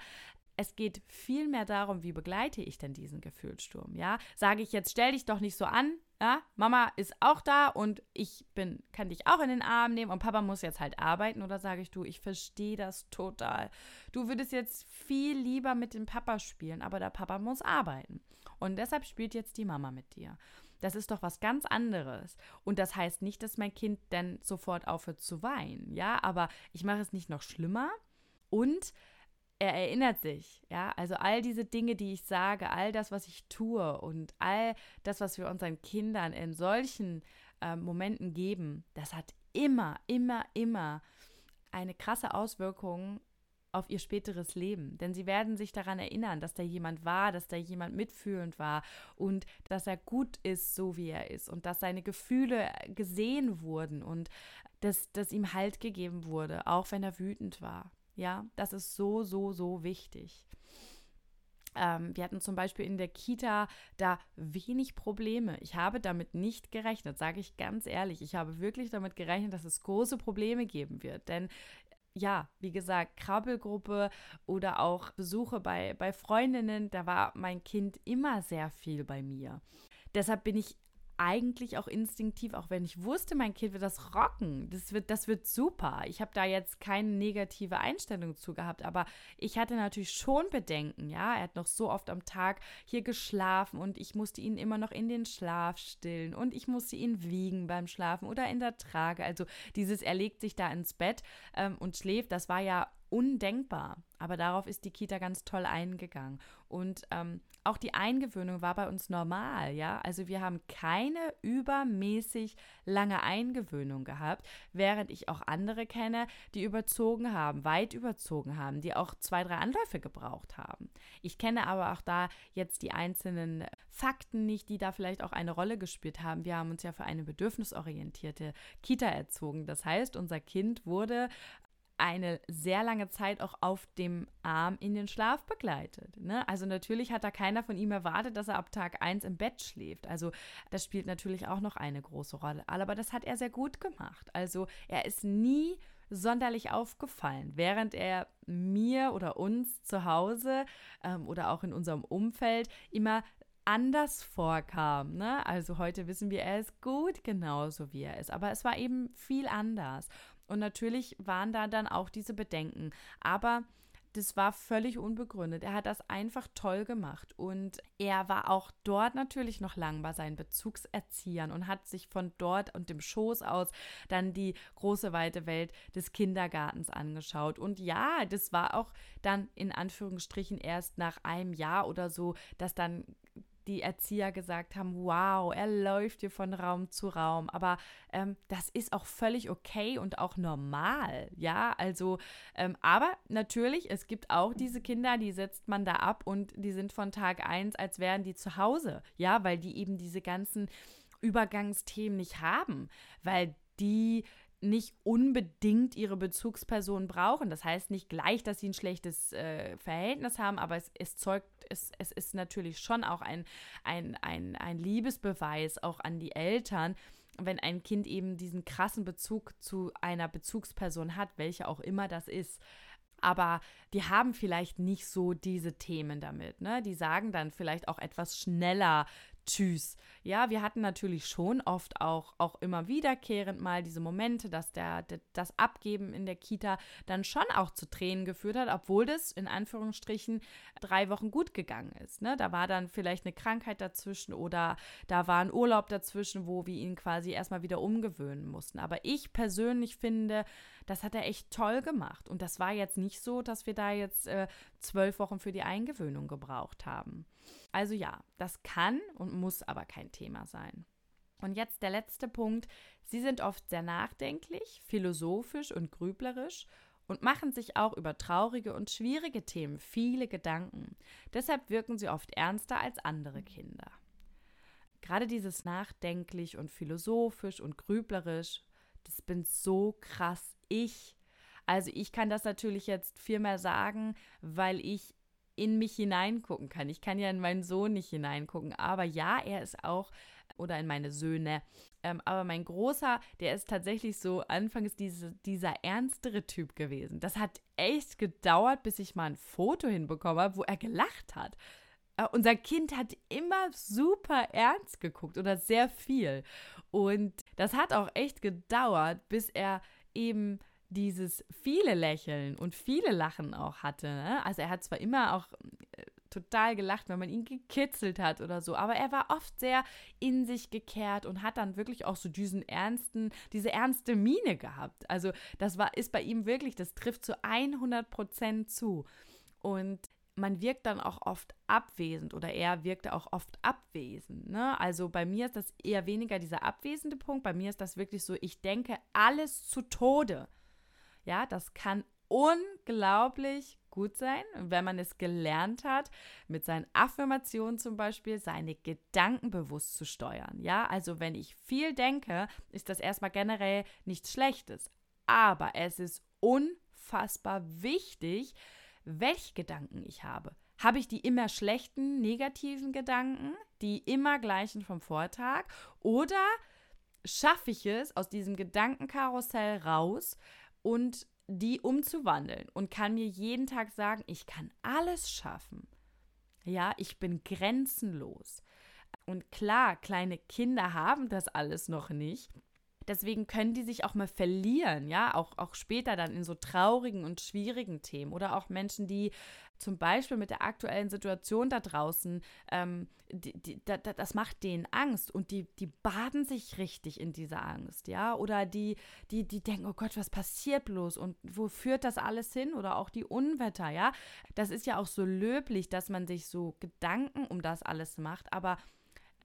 Es geht vielmehr darum, wie begleite ich denn diesen Gefühlssturm, ja? Sage ich jetzt, stell dich doch nicht so an, ja? Mama ist auch da und ich bin, kann dich auch in den Arm nehmen und Papa muss jetzt halt arbeiten, oder sage ich, du, ich verstehe das total. Du würdest jetzt viel lieber mit dem Papa spielen, aber der Papa muss arbeiten und deshalb spielt jetzt die Mama mit dir. Das ist doch was ganz anderes. Und das heißt nicht, dass mein Kind dann sofort aufhört zu weinen, ja? Aber ich mache es nicht noch schlimmer und er erinnert sich, ja, also all diese Dinge, die ich sage, all das, was ich tue und all das, was wir unseren Kindern in solchen äh, Momenten geben, das hat immer, immer, immer eine krasse Auswirkung auf ihr späteres Leben, denn sie werden sich daran erinnern, dass da jemand war, dass da jemand mitfühlend war und dass er gut ist, so wie er ist und dass seine Gefühle gesehen wurden und dass, dass ihm Halt gegeben wurde, auch wenn er wütend war. Ja, das ist so, so, so wichtig. Ähm, wir hatten zum Beispiel in der Kita da wenig Probleme. Ich habe damit nicht gerechnet, sage ich ganz ehrlich. Ich habe wirklich damit gerechnet, dass es große Probleme geben wird, denn ja, wie gesagt, Krabbelgruppe oder auch Besuche bei, bei Freundinnen, da war mein Kind immer sehr viel bei mir. Deshalb bin ich eigentlich auch instinktiv, auch wenn ich wusste, mein Kind wird das rocken, das wird, das wird super. Ich habe da jetzt keine negative Einstellung zu gehabt, aber ich hatte natürlich schon Bedenken, ja. Er hat noch so oft am Tag hier geschlafen und ich musste ihn immer noch in den Schlaf stillen und ich musste ihn wiegen beim Schlafen oder in der Trage. Also dieses, er legt sich da ins Bett ähm, und schläft, das war ja undenkbar. Aber darauf ist die Kita ganz toll eingegangen. Und ähm, auch die Eingewöhnung war bei uns normal, ja. Also wir haben keine übermäßig lange Eingewöhnung gehabt, während ich auch andere kenne, die überzogen haben, weit überzogen haben, die auch zwei, drei Anläufe gebraucht haben. Ich kenne aber auch da jetzt die einzelnen Fakten nicht, die da vielleicht auch eine Rolle gespielt haben. Wir haben uns ja für eine bedürfnisorientierte Kita erzogen. Das heißt, unser Kind wurde eine sehr lange Zeit auch auf dem Arm in den Schlaf begleitet. Ne? Also natürlich hat da keiner von ihm erwartet, dass er ab Tag eins im Bett schläft. Also das spielt natürlich auch noch eine große Rolle. Aber das hat er sehr gut gemacht. Also er ist nie sonderlich aufgefallen, während er mir oder uns zu Hause ähm, oder auch in unserem Umfeld immer anders vorkam, ne? Also heute wissen wir, er ist gut genauso, wie er ist. Aber es war eben viel anders. Und natürlich waren da dann auch diese Bedenken. Aber das war völlig unbegründet. Er hat das einfach toll gemacht. Und er war auch dort natürlich noch lang bei seinen Bezugserziehern und hat sich von dort und dem Schoß aus dann die große, weite Welt des Kindergartens angeschaut. Und ja, das war auch dann in Anführungsstrichen erst nach einem Jahr oder so, dass dann die Erzieher gesagt haben, wow, er läuft hier von Raum zu Raum. Aber ähm, das ist auch völlig okay und auch normal, ja, also, ähm, aber natürlich, es gibt auch diese Kinder, die setzt man da ab und die sind von Tag eins, als wären die zu Hause, ja, weil die eben diese ganzen Übergangsthemen nicht haben, weil die nicht unbedingt ihre Bezugsperson brauchen. Das heißt nicht gleich, dass sie ein schlechtes äh, Verhältnis haben, aber es, es zeugt, es, es ist natürlich schon auch ein, ein, ein, ein Liebesbeweis auch an die Eltern, wenn ein Kind eben diesen krassen Bezug zu einer Bezugsperson hat, welche auch immer das ist. Aber die haben vielleicht nicht so diese Themen damit, ne? Die sagen dann vielleicht auch etwas schneller Tschüss. Ja, wir hatten natürlich schon oft auch, auch immer wiederkehrend mal diese Momente, dass der, der, das Abgeben in der Kita dann schon auch zu Tränen geführt hat, obwohl das in Anführungsstrichen drei Wochen gut gegangen ist. Ne? Da war dann vielleicht eine Krankheit dazwischen oder da war ein Urlaub dazwischen, wo wir ihn quasi erstmal wieder umgewöhnen mussten. Aber ich persönlich finde, das hat er echt toll gemacht. Und das war jetzt nicht so, dass wir da jetzt äh, zwölf Wochen für die Eingewöhnung gebraucht haben. Also ja, das kann und muss aber kein Thema sein. Und jetzt der letzte Punkt. Sie sind oft sehr nachdenklich, philosophisch und grüblerisch und machen sich auch über traurige und schwierige Themen viele Gedanken. Deshalb wirken sie oft ernster als andere Kinder. Gerade dieses nachdenklich und philosophisch und grüblerisch, das bin so krass ich. Also ich kann das natürlich jetzt viel mehr sagen, weil ich in mich hineingucken kann. Ich kann ja in meinen Sohn nicht hineingucken, aber ja, er ist auch, oder in meine Söhne, ähm, aber mein Großer, der ist tatsächlich so anfangs diese, dieser ernstere Typ gewesen. Das hat echt gedauert, bis ich mal ein Foto hinbekommen habe, wo er gelacht hat. Äh, unser Kind hat immer super ernst geguckt oder sehr viel und das hat auch echt gedauert, bis er eben dieses viele Lächeln und viele Lachen auch hatte. Ne? Also er hat zwar immer auch äh, total gelacht, wenn man ihn gekitzelt hat oder so, aber er war oft sehr in sich gekehrt und hat dann wirklich auch so diesen ernsten, diese ernste Miene gehabt. Also das war, ist bei ihm wirklich, das trifft zu hundert Prozent zu. Und man wirkt dann auch oft abwesend oder er wirkte auch oft abwesend. Ne? Also bei mir ist das eher weniger dieser abwesende Punkt, bei mir ist das wirklich so, ich denke alles zu Tode. Ja, das kann unglaublich gut sein, wenn man es gelernt hat, mit seinen Affirmationen zum Beispiel seine Gedanken bewusst zu steuern. Ja, also wenn ich viel denke, ist das erstmal generell nichts Schlechtes. Aber es ist unfassbar wichtig, welche Gedanken ich habe. Habe ich die immer schlechten, negativen Gedanken, die immer gleichen vom Vortag? Oder schaffe ich es aus diesem Gedankenkarussell raus und die umzuwandeln und kann mir jeden Tag sagen, ich kann alles schaffen. Ja, ich bin grenzenlos. Und klar, kleine Kinder haben das alles noch nicht. Deswegen können die sich auch mal verlieren, ja, auch, auch später dann in so traurigen und schwierigen Themen. Oder auch Menschen, die zum Beispiel mit der aktuellen Situation da draußen, ähm, die, die, da, das macht denen Angst und die, die baden sich richtig in dieser Angst, ja. Oder die, die, die denken, oh Gott, was passiert bloß und wo führt das alles hin? Oder auch die Unwetter, ja. Das ist ja auch so löblich, dass man sich so Gedanken um das alles macht, aber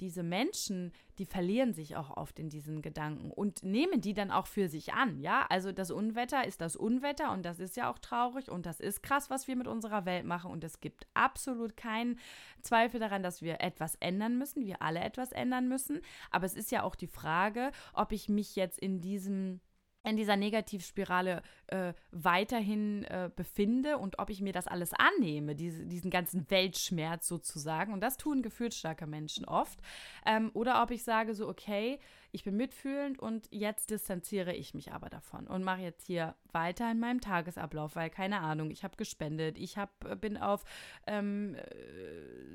diese Menschen, die verlieren sich auch oft in diesen Gedanken und nehmen die dann auch für sich an, ja? Also das Unwetter ist das Unwetter und das ist ja auch traurig und das ist krass, was wir mit unserer Welt machen und es gibt absolut keinen Zweifel daran, dass wir etwas ändern müssen, wir alle etwas ändern müssen, aber es ist ja auch die Frage, ob ich mich jetzt in diesem in dieser Negativspirale äh, weiterhin äh, befinde und ob ich mir das alles annehme, diese, diesen ganzen Weltschmerz sozusagen. Und das tun gefühlsstarke Menschen oft. Ähm, oder ob ich sage so, okay, ich bin mitfühlend und jetzt distanziere ich mich aber davon und mache jetzt hier weiter in meinem Tagesablauf, weil, keine Ahnung, ich habe gespendet, ich hab, bin auf ähm,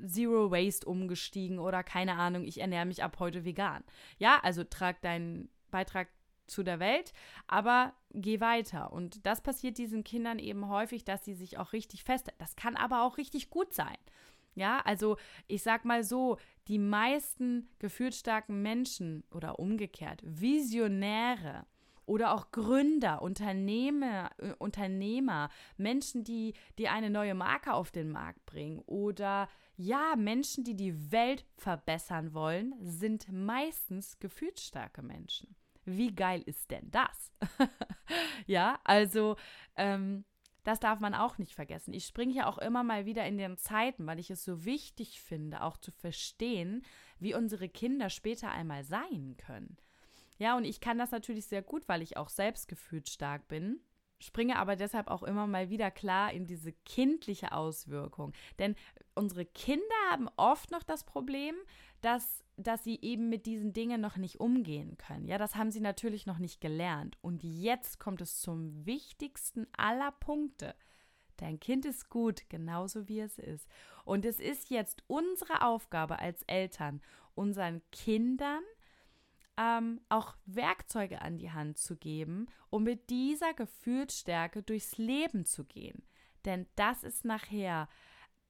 Zero Waste umgestiegen oder, keine Ahnung, ich ernähre mich ab heute vegan. Ja, also trag deinen Beitrag zu der Welt, aber geh weiter. Und das passiert diesen Kindern eben häufig, dass sie sich auch richtig festhalten. Das kann aber auch richtig gut sein. Ja, also ich sag mal so, die meisten gefühlsstarken Menschen oder umgekehrt, Visionäre oder auch Gründer, Unternehmer, äh, Unternehmer, Menschen, die, die eine neue Marke auf den Markt bringen oder ja, Menschen, die die Welt verbessern wollen, sind meistens gefühlsstarke Menschen. Wie geil ist denn das? Ja, also ähm, das darf man auch nicht vergessen. Ich springe ja auch immer mal wieder in den Zeiten, weil ich es so wichtig finde, auch zu verstehen, wie unsere Kinder später einmal sein können. Ja, und ich kann das natürlich sehr gut, weil ich auch selbst gefühlsstark bin. Springe aber deshalb auch immer mal wieder klar in diese kindliche Auswirkung. Denn unsere Kinder haben oft noch das Problem, dass, dass sie eben mit diesen Dingen noch nicht umgehen können. Ja, das haben sie natürlich noch nicht gelernt. Und jetzt kommt es zum wichtigsten aller Punkte. Dein Kind ist gut, genauso wie es ist. Und es ist jetzt unsere Aufgabe als Eltern, unseren Kindern Ähm, auch Werkzeuge an die Hand zu geben, um mit dieser Gefühlsstärke durchs Leben zu gehen. Denn das ist nachher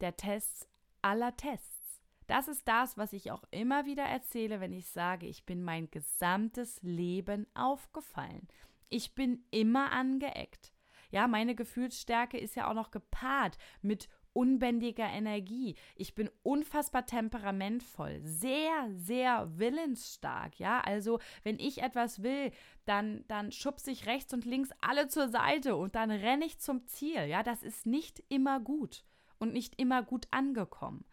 der Test aller Tests. Das ist das, was ich auch immer wieder erzähle, wenn ich sage, ich bin mein gesamtes Leben aufgefallen. Ich bin immer angeeckt. Ja, meine Gefühlsstärke ist ja auch noch gepaart mit unbändiger Energie. Ich bin unfassbar temperamentvoll, sehr, sehr willensstark, ja, also wenn ich etwas will, dann, dann schubse ich rechts und links alle zur Seite und dann renne ich zum Ziel, ja, das ist nicht immer gut und nicht immer gut angekommen.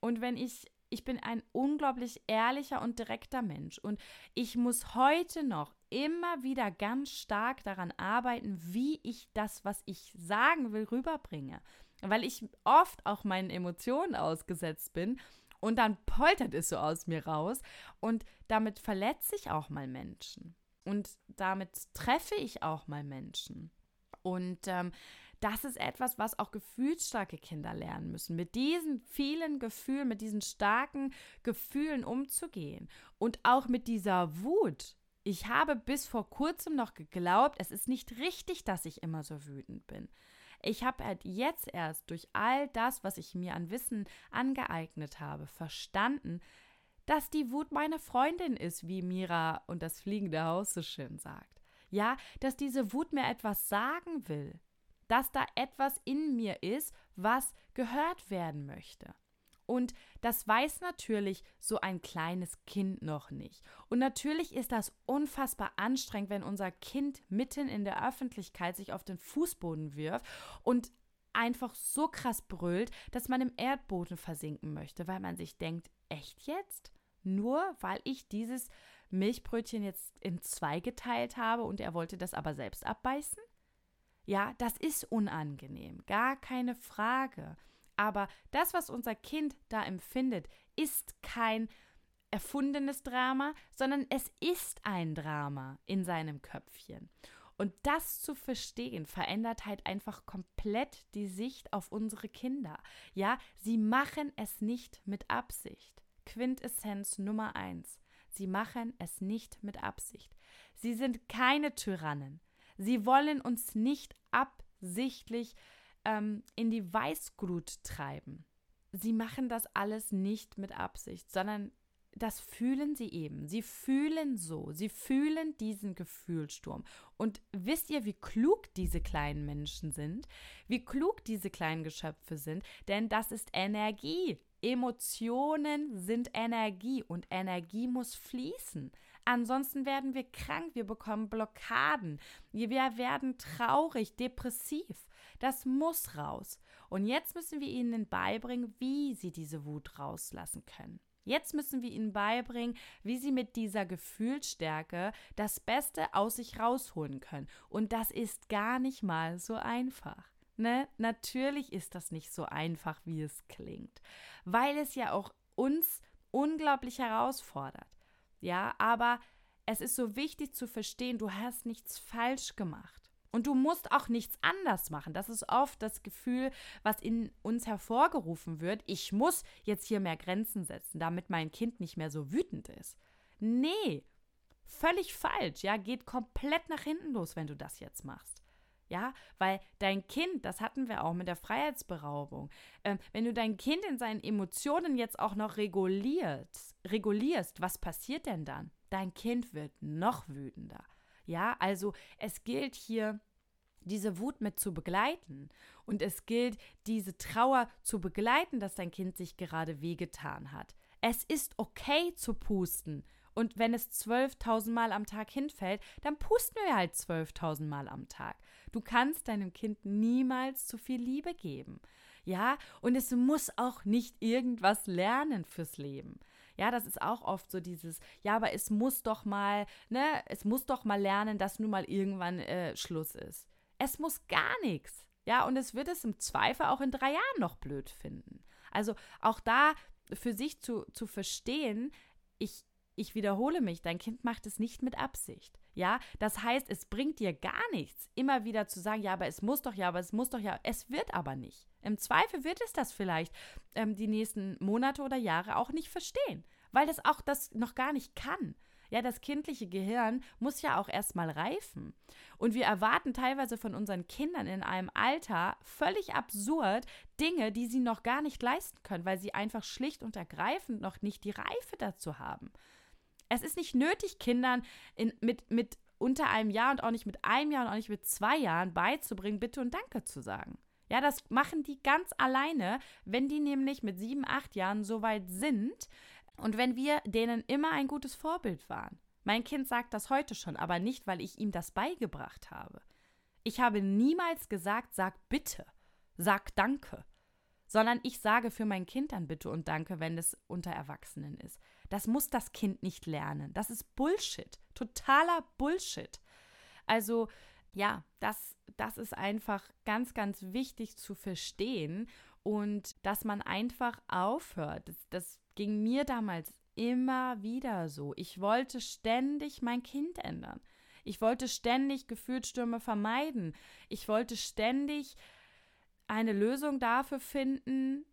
Und wenn ich, ich bin ein unglaublich ehrlicher und direkter Mensch und ich muss heute noch immer wieder ganz stark daran arbeiten, wie ich das, was ich sagen will, rüberbringe. Weil ich oft auch meinen Emotionen ausgesetzt bin und dann poltert es so aus mir raus und damit verletze ich auch mal Menschen und damit treffe ich auch mal Menschen. Und ähm, das ist etwas, was auch gefühlsstarke Kinder lernen müssen, mit diesen vielen Gefühlen, mit diesen starken Gefühlen umzugehen und auch mit dieser Wut. Ich habe bis vor kurzem noch geglaubt, es ist nicht richtig, dass ich immer so wütend bin. Ich habe halt jetzt erst durch all das, was ich mir an Wissen angeeignet habe, verstanden, dass die Wut meine Freundin ist, wie Mira und das fliegende Haus so schön sagt. Ja, dass diese Wut mir etwas sagen will, dass da etwas in mir ist, was gehört werden möchte. Und das weiß natürlich so ein kleines Kind noch nicht. Und natürlich ist das unfassbar anstrengend, wenn unser Kind mitten in der Öffentlichkeit sich auf den Fußboden wirft und einfach so krass brüllt, dass man im Erdboden versinken möchte, weil man sich denkt, echt jetzt? Nur weil ich dieses Milchbrötchen jetzt in zwei geteilt habe und er wollte das aber selbst abbeißen? Ja, das ist unangenehm, gar keine Frage. Aber das, was unser Kind da empfindet, ist kein erfundenes Drama, sondern es ist ein Drama in seinem Köpfchen. Und das zu verstehen, verändert halt einfach komplett die Sicht auf unsere Kinder. Ja, sie machen es nicht mit Absicht. Quintessenz Nummer eins. Sie machen es nicht mit Absicht. Sie sind keine Tyrannen. Sie wollen uns nicht absichtlich ähm, in die Weißglut treiben. Sie machen das alles nicht mit Absicht, sondern das fühlen sie eben. Sie fühlen so. Sie fühlen diesen Gefühlssturm. Und wisst ihr, wie klug diese kleinen Menschen sind? Wie klug diese kleinen Geschöpfe sind? Denn das ist Energie. Emotionen sind Energie und Energie muss fließen. Ansonsten werden wir krank, wir bekommen Blockaden, wir werden traurig, depressiv. Das muss raus. Und jetzt müssen wir ihnen beibringen, wie sie diese Wut rauslassen können. Jetzt müssen wir ihnen beibringen, wie sie mit dieser Gefühlsstärke das Beste aus sich rausholen können. Und das ist gar nicht mal so einfach. Ne? Natürlich ist das nicht so einfach, wie es klingt, weil es ja auch uns unglaublich herausfordert. Ja, aber es ist so wichtig zu verstehen, du hast nichts falsch gemacht und du musst auch nichts anders machen. Das ist oft das Gefühl, was in uns hervorgerufen wird, ich muss jetzt hier mehr Grenzen setzen, damit mein Kind nicht mehr so wütend ist. Nee, völlig falsch, ja, geht komplett nach hinten los, wenn du das jetzt machst. Ja, weil dein Kind, das hatten wir auch mit der Freiheitsberaubung, ähm, wenn du dein Kind in seinen Emotionen jetzt auch noch regulierst, regulierst, was passiert denn dann? Dein Kind wird noch wütender. Ja, also es gilt hier, diese Wut mit zu begleiten und es gilt, diese Trauer zu begleiten, dass dein Kind sich gerade wehgetan hat. Es ist okay zu pusten. Und wenn es zwölftausend Mal am Tag hinfällt, dann pusten wir halt zwölftausend Mal am Tag. Du kannst deinem Kind niemals zu viel Liebe geben. Ja, und es muss auch nicht irgendwas lernen fürs Leben. Ja, das ist auch oft so dieses, ja, aber es muss doch mal, ne, es muss doch mal lernen, dass nun mal irgendwann äh, Schluss ist. Es muss gar nichts. Ja, und es wird es im Zweifel auch in drei Jahren noch blöd finden. Also auch da für sich zu, zu verstehen, ich Ich wiederhole mich, dein Kind macht es nicht mit Absicht, ja, das heißt, es bringt dir gar nichts, immer wieder zu sagen, ja, aber es muss doch, ja, aber es muss doch, ja, es wird aber nicht. Im Zweifel wird es das vielleicht ähm, die nächsten Monate oder Jahre auch nicht verstehen, weil das auch das noch gar nicht kann. Ja, das kindliche Gehirn muss ja auch erstmal reifen. Und wir erwarten teilweise von unseren Kindern in einem Alter völlig absurd Dinge, die sie noch gar nicht leisten können, weil sie einfach schlicht und ergreifend noch nicht die Reife dazu haben. Es ist nicht nötig, Kindern in, mit, mit unter einem Jahr und auch nicht mit einem Jahr und auch nicht mit zwei Jahren beizubringen, Bitte und Danke zu sagen. Ja, das machen die ganz alleine, wenn die nämlich mit sieben, acht Jahren so weit sind und wenn wir denen immer ein gutes Vorbild waren. Mein Kind sagt das heute schon, aber nicht, weil ich ihm das beigebracht habe. Ich habe niemals gesagt, sag bitte, sag danke, sondern ich sage für mein Kind dann Bitte und Danke, wenn es unter Erwachsenen ist. Das muss das Kind nicht lernen. Das ist Bullshit. Totaler Bullshit. Also ja, das, das ist einfach ganz, ganz wichtig zu verstehen und dass man einfach aufhört. Das, das ging mir damals immer wieder so. Ich wollte ständig mein Kind ändern. Ich wollte ständig Gefühlsstürme vermeiden. Ich wollte ständig eine Lösung dafür finden,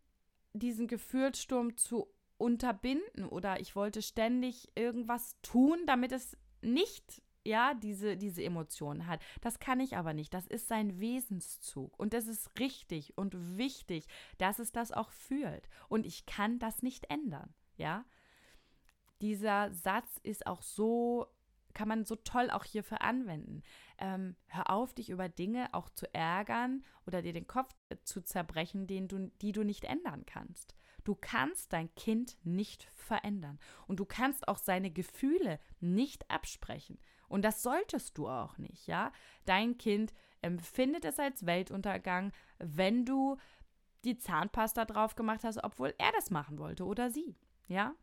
diesen Gefühlssturm zu umgehen. Unterbinden oder ich wollte ständig irgendwas tun, damit es nicht, ja, diese, diese Emotionen hat. Das kann ich aber nicht. Das ist sein Wesenszug und das ist richtig und wichtig, dass es das auch fühlt und ich kann das nicht ändern, ja. Dieser Satz ist auch so, kann man so toll auch hierfür anwenden. Ähm, hör auf, dich über Dinge auch zu ärgern oder dir den Kopf zu zerbrechen, den du, die du nicht ändern kannst. Du kannst dein Kind nicht verändern und du kannst auch seine Gefühle nicht absprechen und das solltest du auch nicht, ja? Dein Kind empfindet es als Weltuntergang, wenn du die Zahnpasta drauf gemacht hast, obwohl er das machen wollte oder sie, ja?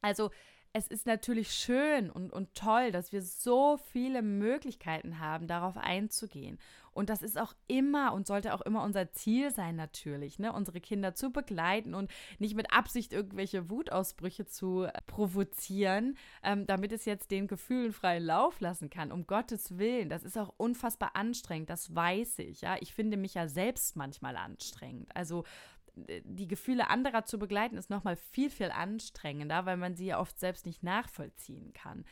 Also es ist natürlich schön und, und toll, dass wir so viele Möglichkeiten haben, darauf einzugehen. Und das ist auch immer und sollte auch immer unser Ziel sein natürlich, ne? Unsere Kinder zu begleiten und nicht mit Absicht irgendwelche Wutausbrüche zu provozieren, ähm, damit es jetzt den Gefühlen freien Lauf lassen kann. Um Gottes Willen, das ist auch unfassbar anstrengend, das weiß ich. Ja? Ich finde mich ja selbst manchmal anstrengend. Also die Gefühle anderer zu begleiten, ist nochmal viel, viel anstrengender, weil man sie ja oft selbst nicht nachvollziehen kann.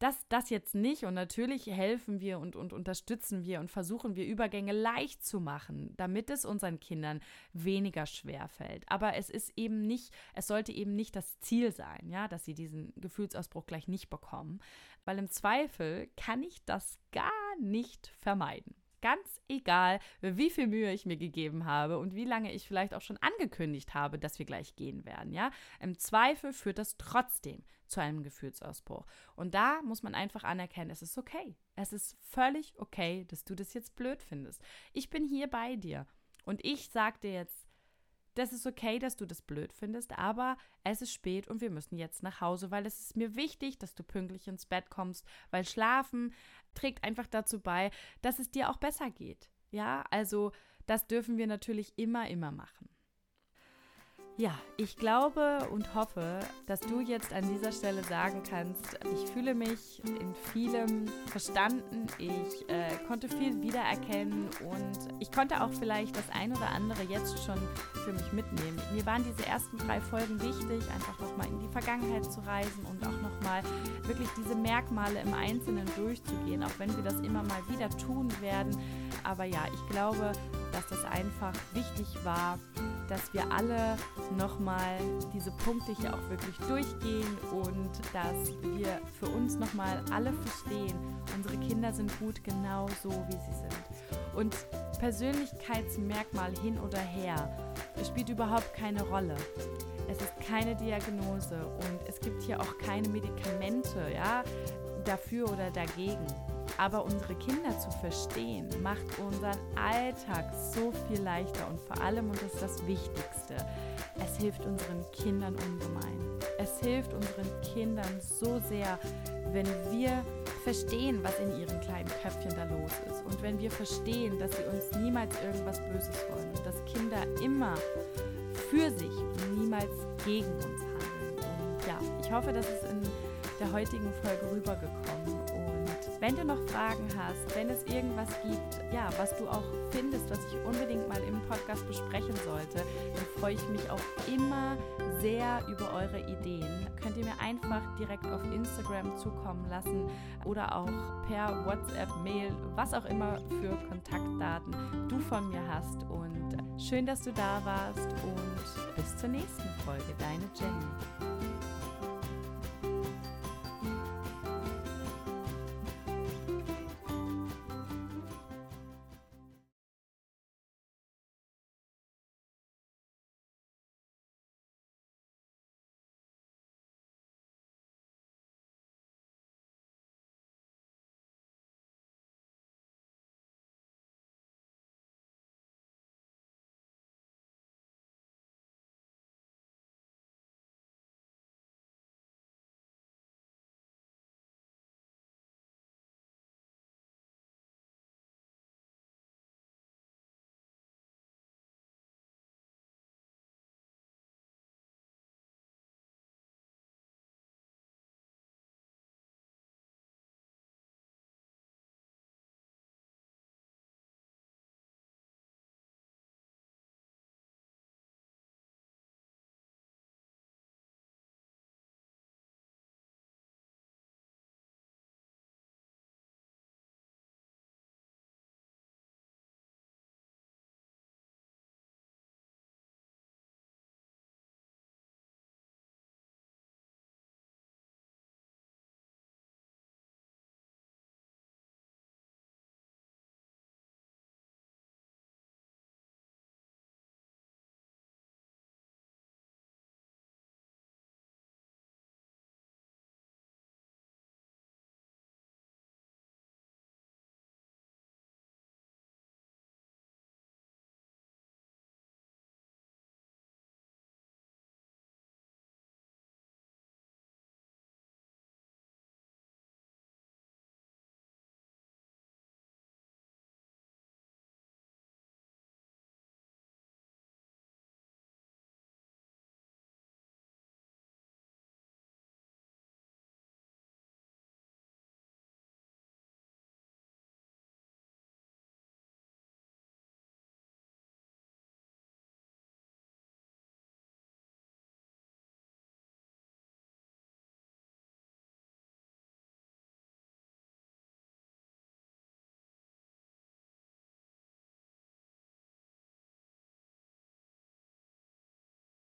Das, das jetzt nicht, und natürlich helfen wir und, und unterstützen wir und versuchen wir, Übergänge leicht zu machen, damit es unseren Kindern weniger schwer fällt. Aber es ist eben nicht, es sollte eben nicht das Ziel sein, ja, dass sie diesen Gefühlsausbruch gleich nicht bekommen, weil im Zweifel kann ich das gar nicht vermeiden. Ganz egal, wie viel Mühe ich mir gegeben habe und wie lange ich vielleicht auch schon angekündigt habe, dass wir gleich gehen werden, ja. Im Zweifel führt das trotzdem zu einem Gefühlsausbruch. Und da muss man einfach anerkennen, es ist okay. Es ist völlig okay, dass du das jetzt blöd findest. Ich bin hier bei dir und ich sag dir jetzt, das ist okay, dass du das blöd findest, aber es ist spät und wir müssen jetzt nach Hause, weil es ist mir wichtig, dass du pünktlich ins Bett kommst, weil Schlafen trägt einfach dazu bei, dass es dir auch besser geht. Ja, also das dürfen wir natürlich immer, immer machen. Ja, ich glaube und hoffe, dass du jetzt an dieser Stelle sagen kannst, ich fühle mich in vielem verstanden, ich äh, konnte viel wiedererkennen und ich konnte auch vielleicht das ein oder andere jetzt schon für mich mitnehmen. Mir waren diese ersten drei Folgen wichtig, einfach nochmal in die Vergangenheit zu reisen und auch nochmal wirklich diese Merkmale im Einzelnen durchzugehen, auch wenn wir das immer mal wieder tun werden. Aber ja, ich glaube, dass das einfach wichtig war, dass wir alle nochmal diese Punkte hier auch wirklich durchgehen und dass wir für uns nochmal alle verstehen, unsere Kinder sind gut genau so, wie sie sind. Und Persönlichkeitsmerkmal hin oder her, es spielt überhaupt keine Rolle. Es ist keine Diagnose und es gibt hier auch keine Medikamente, ja, dafür oder dagegen. Aber unsere Kinder zu verstehen, macht unseren Alltag so viel leichter und vor allem, und das ist das Wichtigste, es hilft unseren Kindern ungemein. Es hilft unseren Kindern so sehr, wenn wir verstehen, was in ihren kleinen Köpfchen da los ist und wenn wir verstehen, dass sie uns niemals irgendwas Böses wollen und dass Kinder immer für sich und niemals gegen uns handeln. Und ja, ich hoffe, das ist in der heutigen Folge rübergekommen. Wenn du noch Fragen hast, wenn es irgendwas gibt, ja, was du auch findest, was ich unbedingt mal im Podcast besprechen sollte, dann freue ich mich auch immer sehr über eure Ideen. Könnt ihr mir einfach direkt auf Instagram zukommen lassen oder auch per WhatsApp, Mail, was auch immer für Kontaktdaten du von mir hast. Und schön, dass du da warst und bis zur nächsten Folge. Deine Jenny.